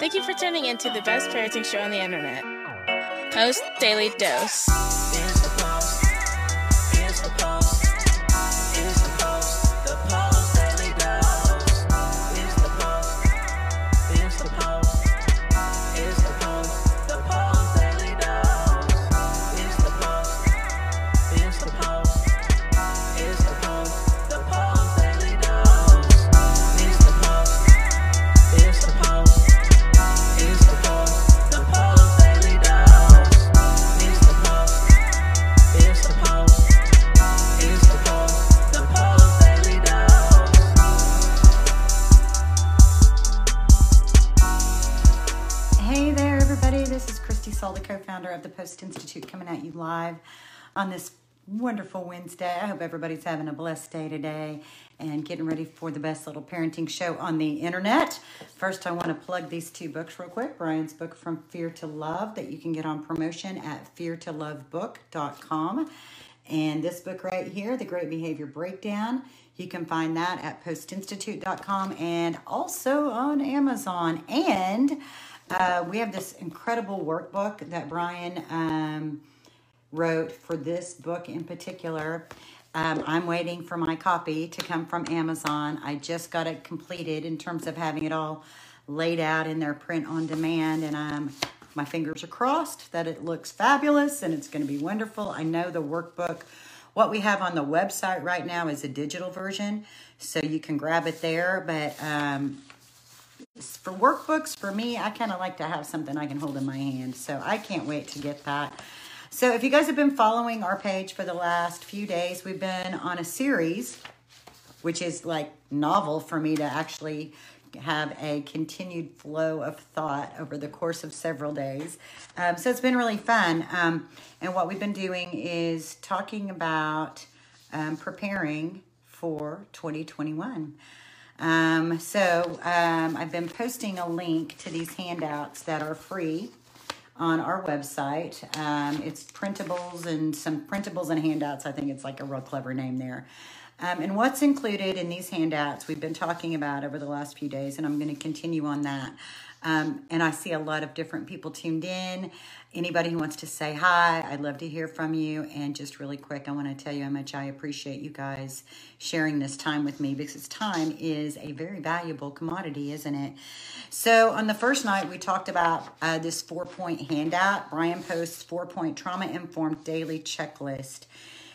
Thank you for tuning in to the best parenting show on the internet, Post Daily Dose. Here's the post. Here's the post. Here's the post. The Post Daily Dose. Here's the post. Here's the post. Here's the post. The Post Daily Dose. Here's the post. Here's the post. Here's the post. The Post Daily Dose. Here's the post. Here's the post. The co-founder of the Post Institute, coming at you live on this wonderful Wednesday. I hope everybody's having a blessed day today and getting ready for the best little parenting show on the internet. First, I want to plug these two books real quick. Brian's book, From Fear to Love, that you can get on promotion at feartolovebook.com. And this book right here, The Great Behavior Breakdown, you can find that at postinstitute.com and also on Amazon. And we have this incredible workbook that Brian wrote for this book in particular. I'm waiting for my copy to come from Amazon. I just got it completed in terms of having it all laid out in their print on demand. And my fingers are crossed that it looks fabulous and it's going to be wonderful. I know the workbook, what we have on the website right now is a digital version, so you can grab it there. But for workbooks, for me, I kind of like to have something I can hold in my hand. So I can't wait to get that. So if you guys have been following our page for the last few days, we've been on a series, which is like novel for me to actually have a continued flow of thought over the course of several days. So it's been really fun. And what we've been doing is talking about preparing for 2021. I've been posting a link to these handouts that are free on our website. It's printables and some printables and handouts. I think it's like a real clever name there. And what's included in these handouts we've been talking about over the last few days, and I'm going to continue on that. And I see a lot of different people tuned in. Anybody who wants to say hi, I'd love to hear from you. And just really quick, I want to tell you how much I appreciate you guys sharing this time with me, because time is a very valuable commodity, isn't it? So on the first night, we talked about this 4-point handout, Brian Post's 4-point trauma-informed daily checklist.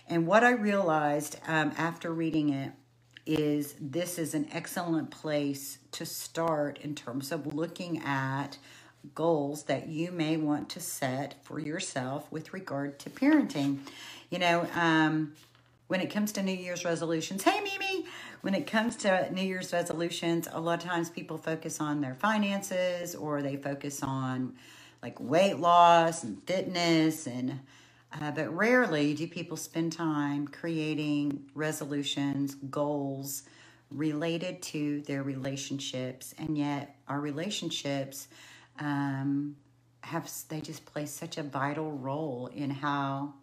And what I realized after reading it is this is an excellent place to start in terms of looking at goals that you may want to set for yourself with regard to parenting. You know, when it comes to New Year's resolutions, hey, Mimi, when it comes to New Year's resolutions, a lot of times people focus on their finances, or they focus on like weight loss and fitness, and but rarely do people spend time creating resolutions, goals related to their relationships. And yet our relationships, they just play such a vital role in how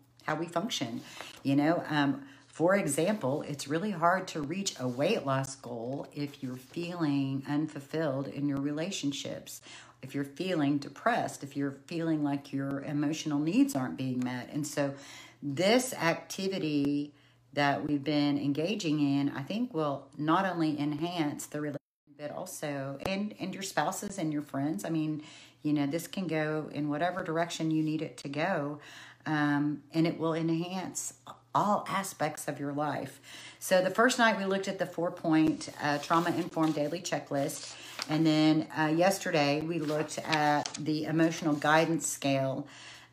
we function. You know, for example, it's really hard to reach a weight loss goal if you're feeling unfulfilled in your relationships. If you're feeling depressed, if you're feeling like your emotional needs aren't being met. And so this activity that we've been engaging in, I think, will not only enhance the relationship, but also, and your spouses and your friends. I mean, you know, this can go in whatever direction you need it to go, and it will enhance all aspects of your life. So the first night we looked at the 4-point trauma-informed daily checklist. And then yesterday we looked at the emotional guidance scale.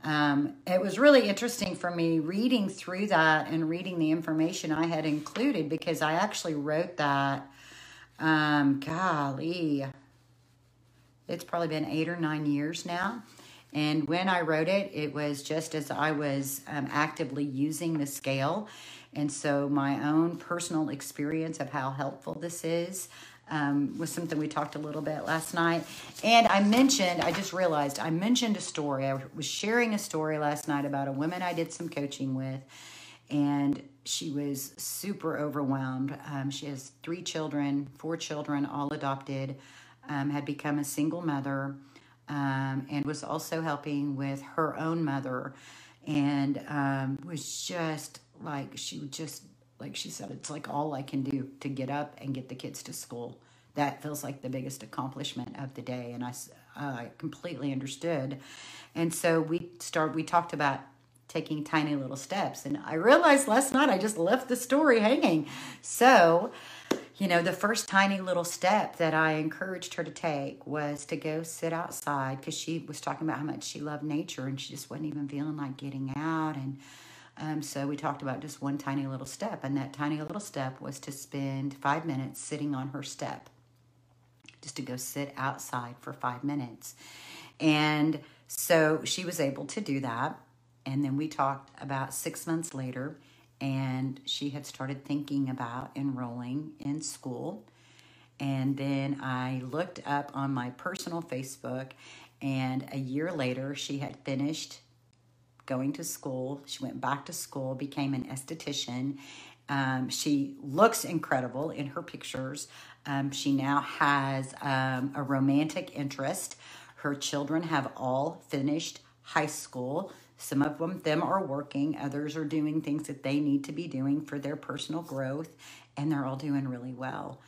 It was really interesting for me reading through that and reading the information I had included, because I actually wrote that, golly, it's probably been 8 or 9 years now. And when I wrote it, it was just as I was actively using the scale. And so my own personal experience of how helpful this is was something we talked a little bit last night. And I mentioned a story. I was sharing a story last night about a woman I did some coaching with, and she was super overwhelmed. She has 4 children, all adopted. had become a single mother and was also helping with her own mother, and was just like, she said, it's like all I can do to get up and get the kids to school. That feels like the biggest accomplishment of the day. And I completely understood. And so we talked about taking tiny little steps. And I realized last night I just left the story hanging. So, you know, the first tiny little step that I encouraged her to take was to go sit outside, because she was talking about how much she loved nature and she just wasn't even feeling like getting out. And so we talked about just one tiny little step. And that tiny little step was to spend 5 minutes sitting on her step, just to go sit outside for 5 minutes. And so she was able to do that. And then we talked about 6 months later, and she had started thinking about enrolling in school. And then I looked up on my personal Facebook, and a year later, she had finished going to school. She went back to school, became an esthetician. She looks incredible in her pictures. She now has a romantic interest. Her children have all finished high school. Some of them are working. Others are doing things that they need to be doing for their personal growth, and they're all doing really well.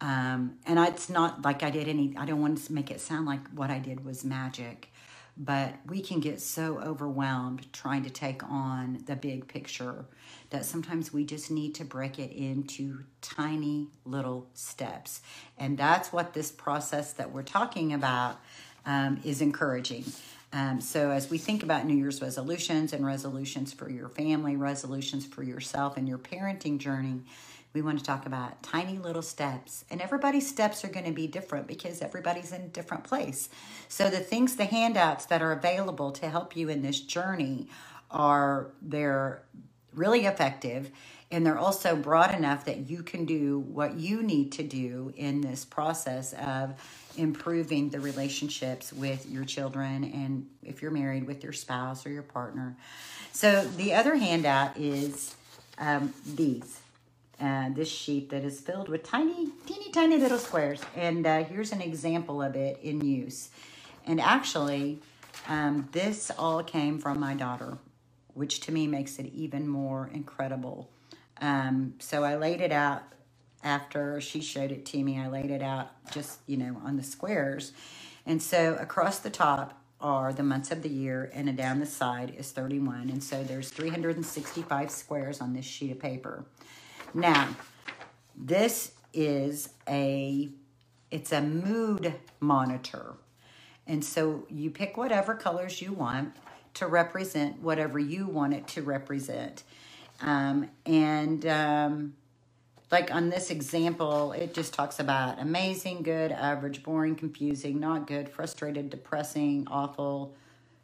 And it's not like I don't want to make it sound like what I did was magic, but we can get so overwhelmed trying to take on the big picture that sometimes we just need to break it into tiny little steps. And that's what this process that we're talking about is encouraging. So as we think about New Year's resolutions and resolutions for your family, resolutions for yourself and your parenting journey, we want to talk about tiny little steps. And everybody's steps are going to be different because everybody's in a different place. So the handouts that are available to help you in this journey they're really effective, and they're also broad enough that you can do what you need to do in this process of improving the relationships with your children, and if you're married, with your spouse or your partner. So the other handout is this sheet that is filled with tiny little squares. And here's an example of it in use. And actually, this all came from my daughter, which to me makes it even more incredible. So I laid it out after she showed it to me. I laid it out just, on the squares. And so across the top are the months of the year, and down the side is 31. And so there's 365 squares on this sheet of paper. Now, this is a mood monitor. And so you pick whatever colors you want to represent whatever you want it to represent. Like on this example, it just talks about amazing, good, average, boring, confusing, not good, frustrated, depressing, awful,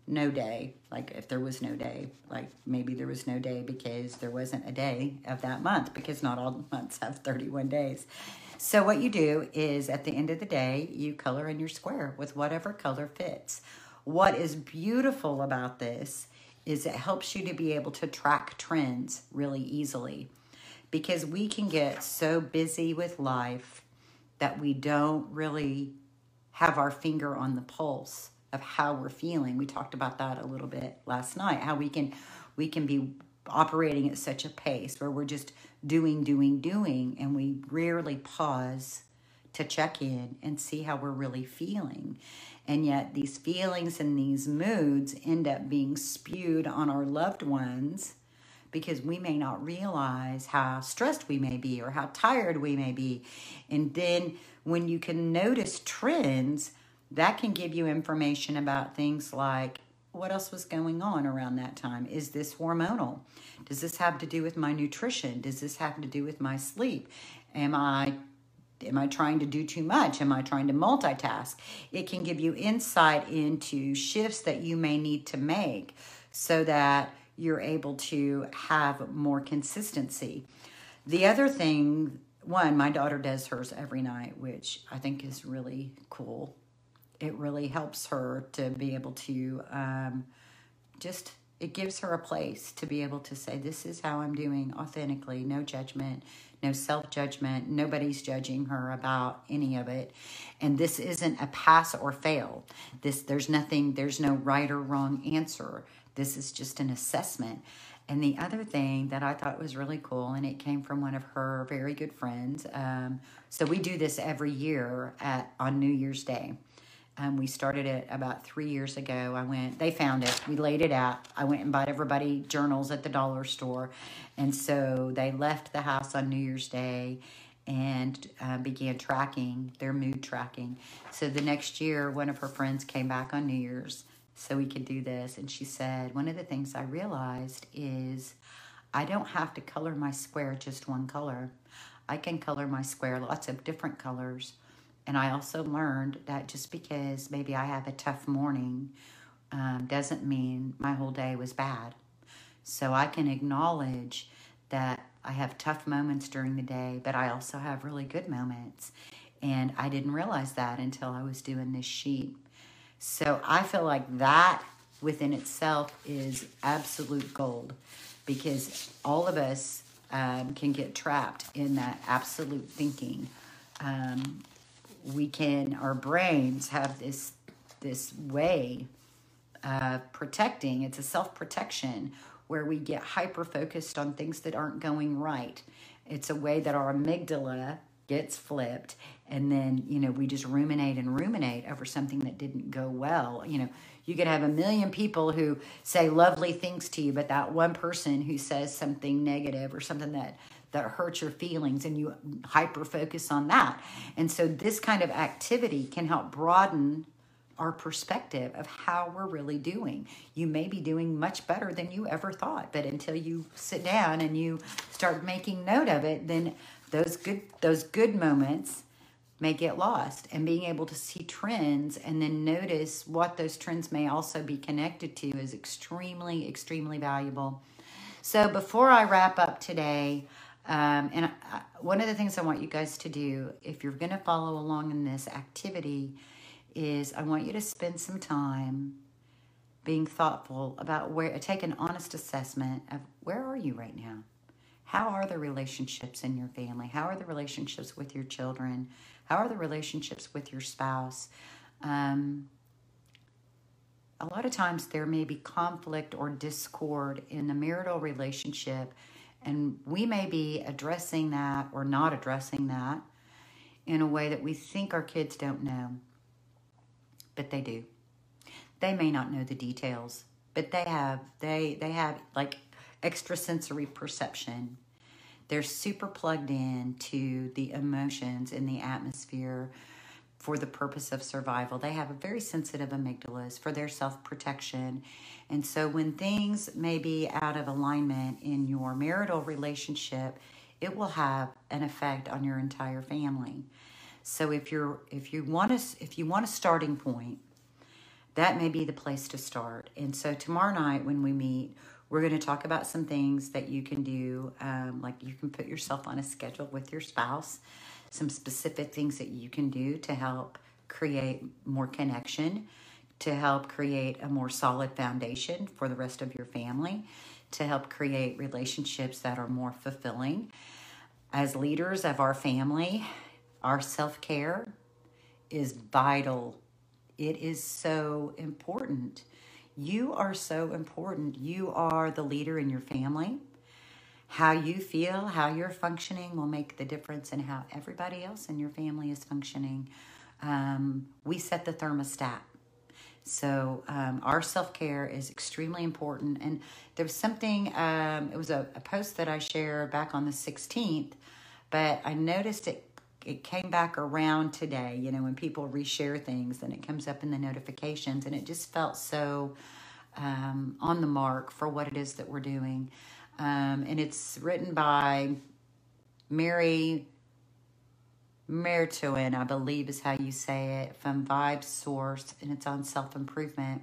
no day. Like if there was no day, like maybe there was no day because there wasn't a day of that month, because not all months have 31 days. So what you do is at the end of the day, you color in your square with whatever color fits. What is beautiful about this is it helps you to be able to track trends really easily, because we can get so busy with life that we don't really have our finger on the pulse of how we're feeling. We talked about that a little bit last night, how we can be operating at such a pace where we're just doing, and we rarely pause to check in and see how we're really feeling. And yet these feelings and these moods end up being spewed on our loved ones, because we may not realize how stressed we may be or how tired we may be. And then when you can notice trends, that can give you information about things like, what else was going on around that time? Is this hormonal? Does this have to do with my nutrition? Does this have to do with my sleep? Am I trying to do too much? Am I trying to multitask? It can give you insight into shifts that you may need to make so that you're able to have more consistency. The other thing, my daughter does hers every night, which I think is really cool. It really helps her to be able to just It gives her a place to be able to say, this is how I'm doing authentically, no judgment, no self-judgment, nobody's judging her about any of it. And this isn't a pass or fail. There's no right or wrong answer. This is just an assessment. And the other thing that I thought was really cool, and it came from one of her very good friends. So we do this every year on New Year's Day. We started it about 3 years ago. They found it. We laid it out. I went and bought everybody journals at the dollar store. And so they left the house on New Year's Day and began tracking, their mood tracking. So the next year, one of her friends came back on New Year's so we could do this. And she said, one of the things I realized is I don't have to color my square just one color. I can color my square lots of different colors. And I also learned that just because maybe I have a tough morning doesn't mean my whole day was bad. So I can acknowledge that I have tough moments during the day, but I also have really good moments. And I didn't realize that until I was doing this sheet. So I feel like that within itself is absolute gold, because all of us can get trapped in that absolute thinking. Our brains have this way of protecting. It's a self-protection where we get hyper-focused on things that aren't going right. It's a way that our amygdala gets flipped, and then, we just ruminate over something that didn't go well. You could have a million people who say lovely things to you, but that one person who says something negative or something that hurts your feelings, and you hyper-focus on that. And so this kind of activity can help broaden our perspective of how we're really doing. You may be doing much better than you ever thought, but until you sit down and you start making note of it, then those good moments may get lost. And being able to see trends and then notice what those trends may also be connected to is extremely, extremely valuable. So before I wrap up today, one of the things I want you guys to do, if you're going to follow along in this activity, is I want you to spend some time being thoughtful about take an honest assessment of where are you right now? How are the relationships in your family? How are the relationships with your children? How are the relationships with your spouse? A lot of times there may be conflict or discord in the marital relationship, and we may be addressing that or not addressing that in a way that we think our kids don't know, but they do. They may not know the details, but they have like extrasensory perception. They're super plugged in to the emotions in the atmosphere for the purpose of survival. They have a very sensitive amygdalas for their self-protection. And so when things may be out of alignment in your marital relationship, it will have an effect on your entire family. So if you want a starting point, that may be the place to start. And so tomorrow night when we meet, we're going to talk about some things that you can do, like you can put yourself on a schedule with your spouse, some specific things that you can do to help create more connection, to help create a more solid foundation for the rest of your family, to help create relationships that are more fulfilling. As leaders of our family, our self-care is vital. It is so important. You are so important. You are the leader in your family. How you feel, how you're functioning will make the difference in how everybody else in your family is functioning. We set the thermostat. So our self-care is extremely important. And there was something, it was a post that I shared back on the 16th, but I noticed it came back around today. When people reshare things, then it comes up in the notifications, and it just felt so on the mark for what it is that we're doing. And it's written by Mary Mertuin, I believe is how you say it, from Vibe Source, and it's on self-improvement.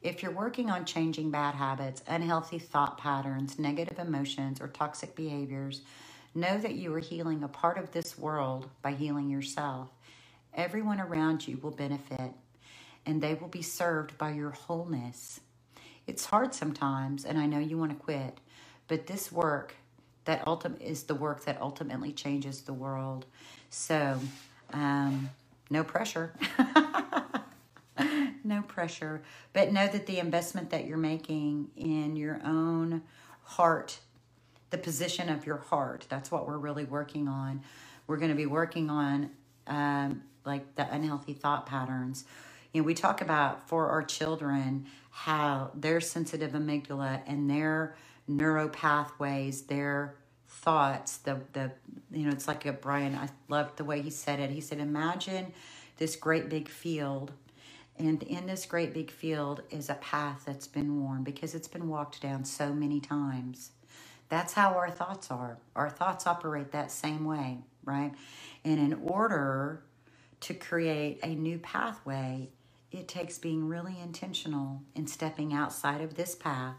If you're working on changing bad habits, unhealthy thought patterns, negative emotions, or toxic behaviors, know that you are healing a part of this world by healing yourself. Everyone around you will benefit, and they will be served by your wholeness. It's hard sometimes, and I know you want to quit, but this work that is the work that ultimately changes the world. So, no pressure. No pressure. But know that the investment that you're making in your own heart, the position of your heart, that's what we're really working on. We're going to be working on like the unhealthy thought patterns. You know, we talk about for our children how their sensitive amygdala and their neuropathways, their thoughts, the you know, it's like a Brian, I loved the way he said it. He said, imagine this great big field, and in this great big field is a path that's been worn because it's been walked down so many times. That's how our thoughts are. Our thoughts operate that same way, right? And in order to create a new pathway, it takes being really intentional and stepping outside of this path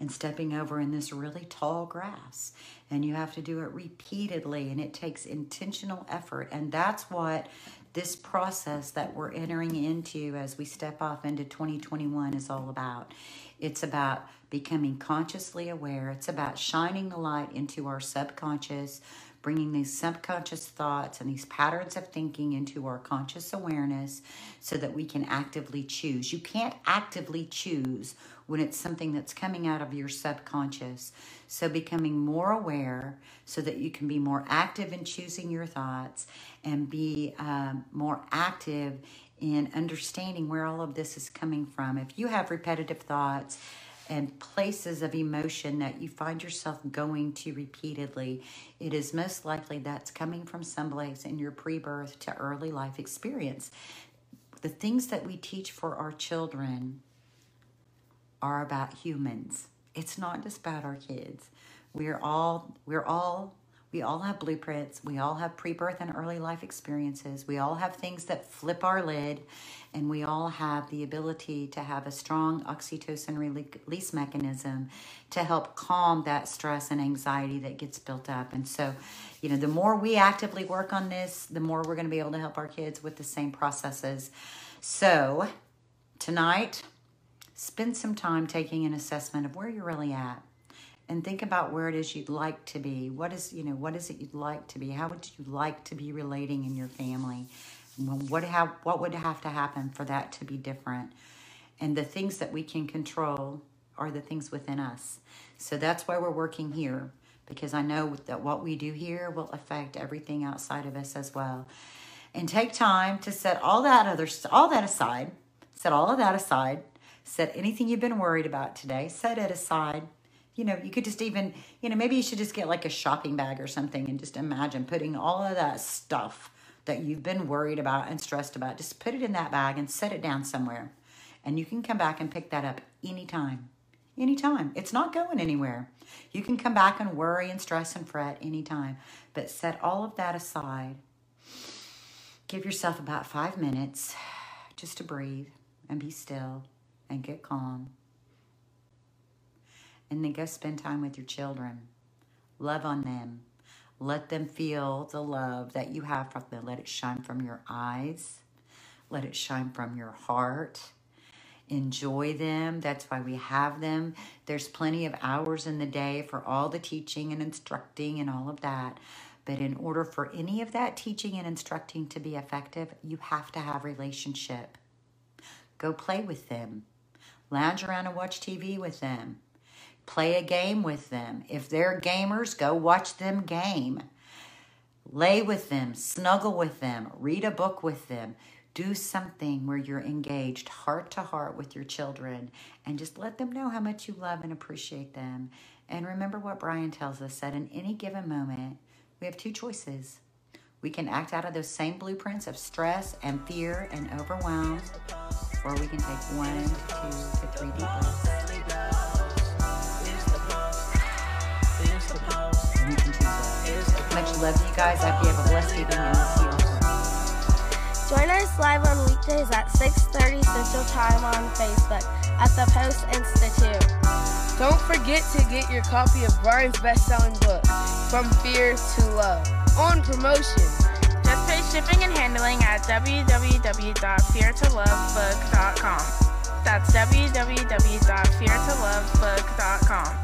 and stepping over in this really tall grass. And you have to do it repeatedly, and it takes intentional effort. And that's what this process that we're entering into as we step off into 2021 is all about. It's about becoming consciously aware. It's about shining the light into our subconscious, bringing these subconscious thoughts and these patterns of thinking into our conscious awareness so that we can actively choose. You can't actively choose when it's something that's coming out of your subconscious. So becoming more aware so that you can be more active in choosing your thoughts and be more active in understanding where all of this is coming from. If you have repetitive thoughts and places of emotion that you find yourself going to repeatedly, it is most likely that's coming from someplace in your pre-birth to early life experience. The things that we teach for our children are about humans. It's not just about our kids. We all have blueprints. We all have pre-birth and early life experiences. We all have things that flip our lid, and we all have the ability to have a strong oxytocin release mechanism to help calm that stress and anxiety that gets built up. And so, you know, the more we actively work on this, the more we're going to be able to help our kids with the same processes. So tonight, spend some time taking an assessment of where you're really at, and think about where it is you'd like to be. What is it you'd like to be? How would you like to be relating in your family? What would have to happen for that to be different? And the things that we can control are the things within us. So that's why we're working here, because I know that what we do here will affect everything outside of us as well. And take time to set all that aside. Set all of that aside. Set anything you've been worried about today. Set it aside. You know, you could just even, you know, maybe you should just get like a shopping bag or something and just imagine putting all of that stuff that you've been worried about and stressed about. Just put it in that bag and set it down somewhere. And you can come back and pick that up anytime. Anytime. It's not going anywhere. You can come back and worry and stress and fret anytime. But set all of that aside. Give yourself about 5 minutes just to breathe and be still. And get calm. And then go spend time with your children. Love on them. Let them feel the love that you have for them. Let it shine from your eyes. Let it shine from your heart. Enjoy them. That's why we have them. There's plenty of hours in the day for all the teaching and instructing and all of that. But in order for any of that teaching and instructing to be effective, you have to have relationship. Go play with them. Lounge around and watch TV with them. Play a game with them. If they're gamers, go watch them game. Lay with them. Snuggle with them. Read a book with them. Do something where you're engaged heart to heart with your children, and just let them know how much you love and appreciate them. And remember what Brian tells us, that in any given moment, we have two choices. We can act out of those same blueprints of stress and fear and overwhelm, or we can take 1, 2, to 3 deep breaths. And you can choose that. Much love to you guys. I hope you have a blessed evening, and we'll see you all tomorrow. Join us live on weekdays at 6:30 Central Time on Facebook at the Post Institute. Don't forget to get your copy of Brian's best-selling book, From Fear to Love, on promotion. Just pay shipping and handling at www.feartolovebook.com. That's www.feartolovebook.com.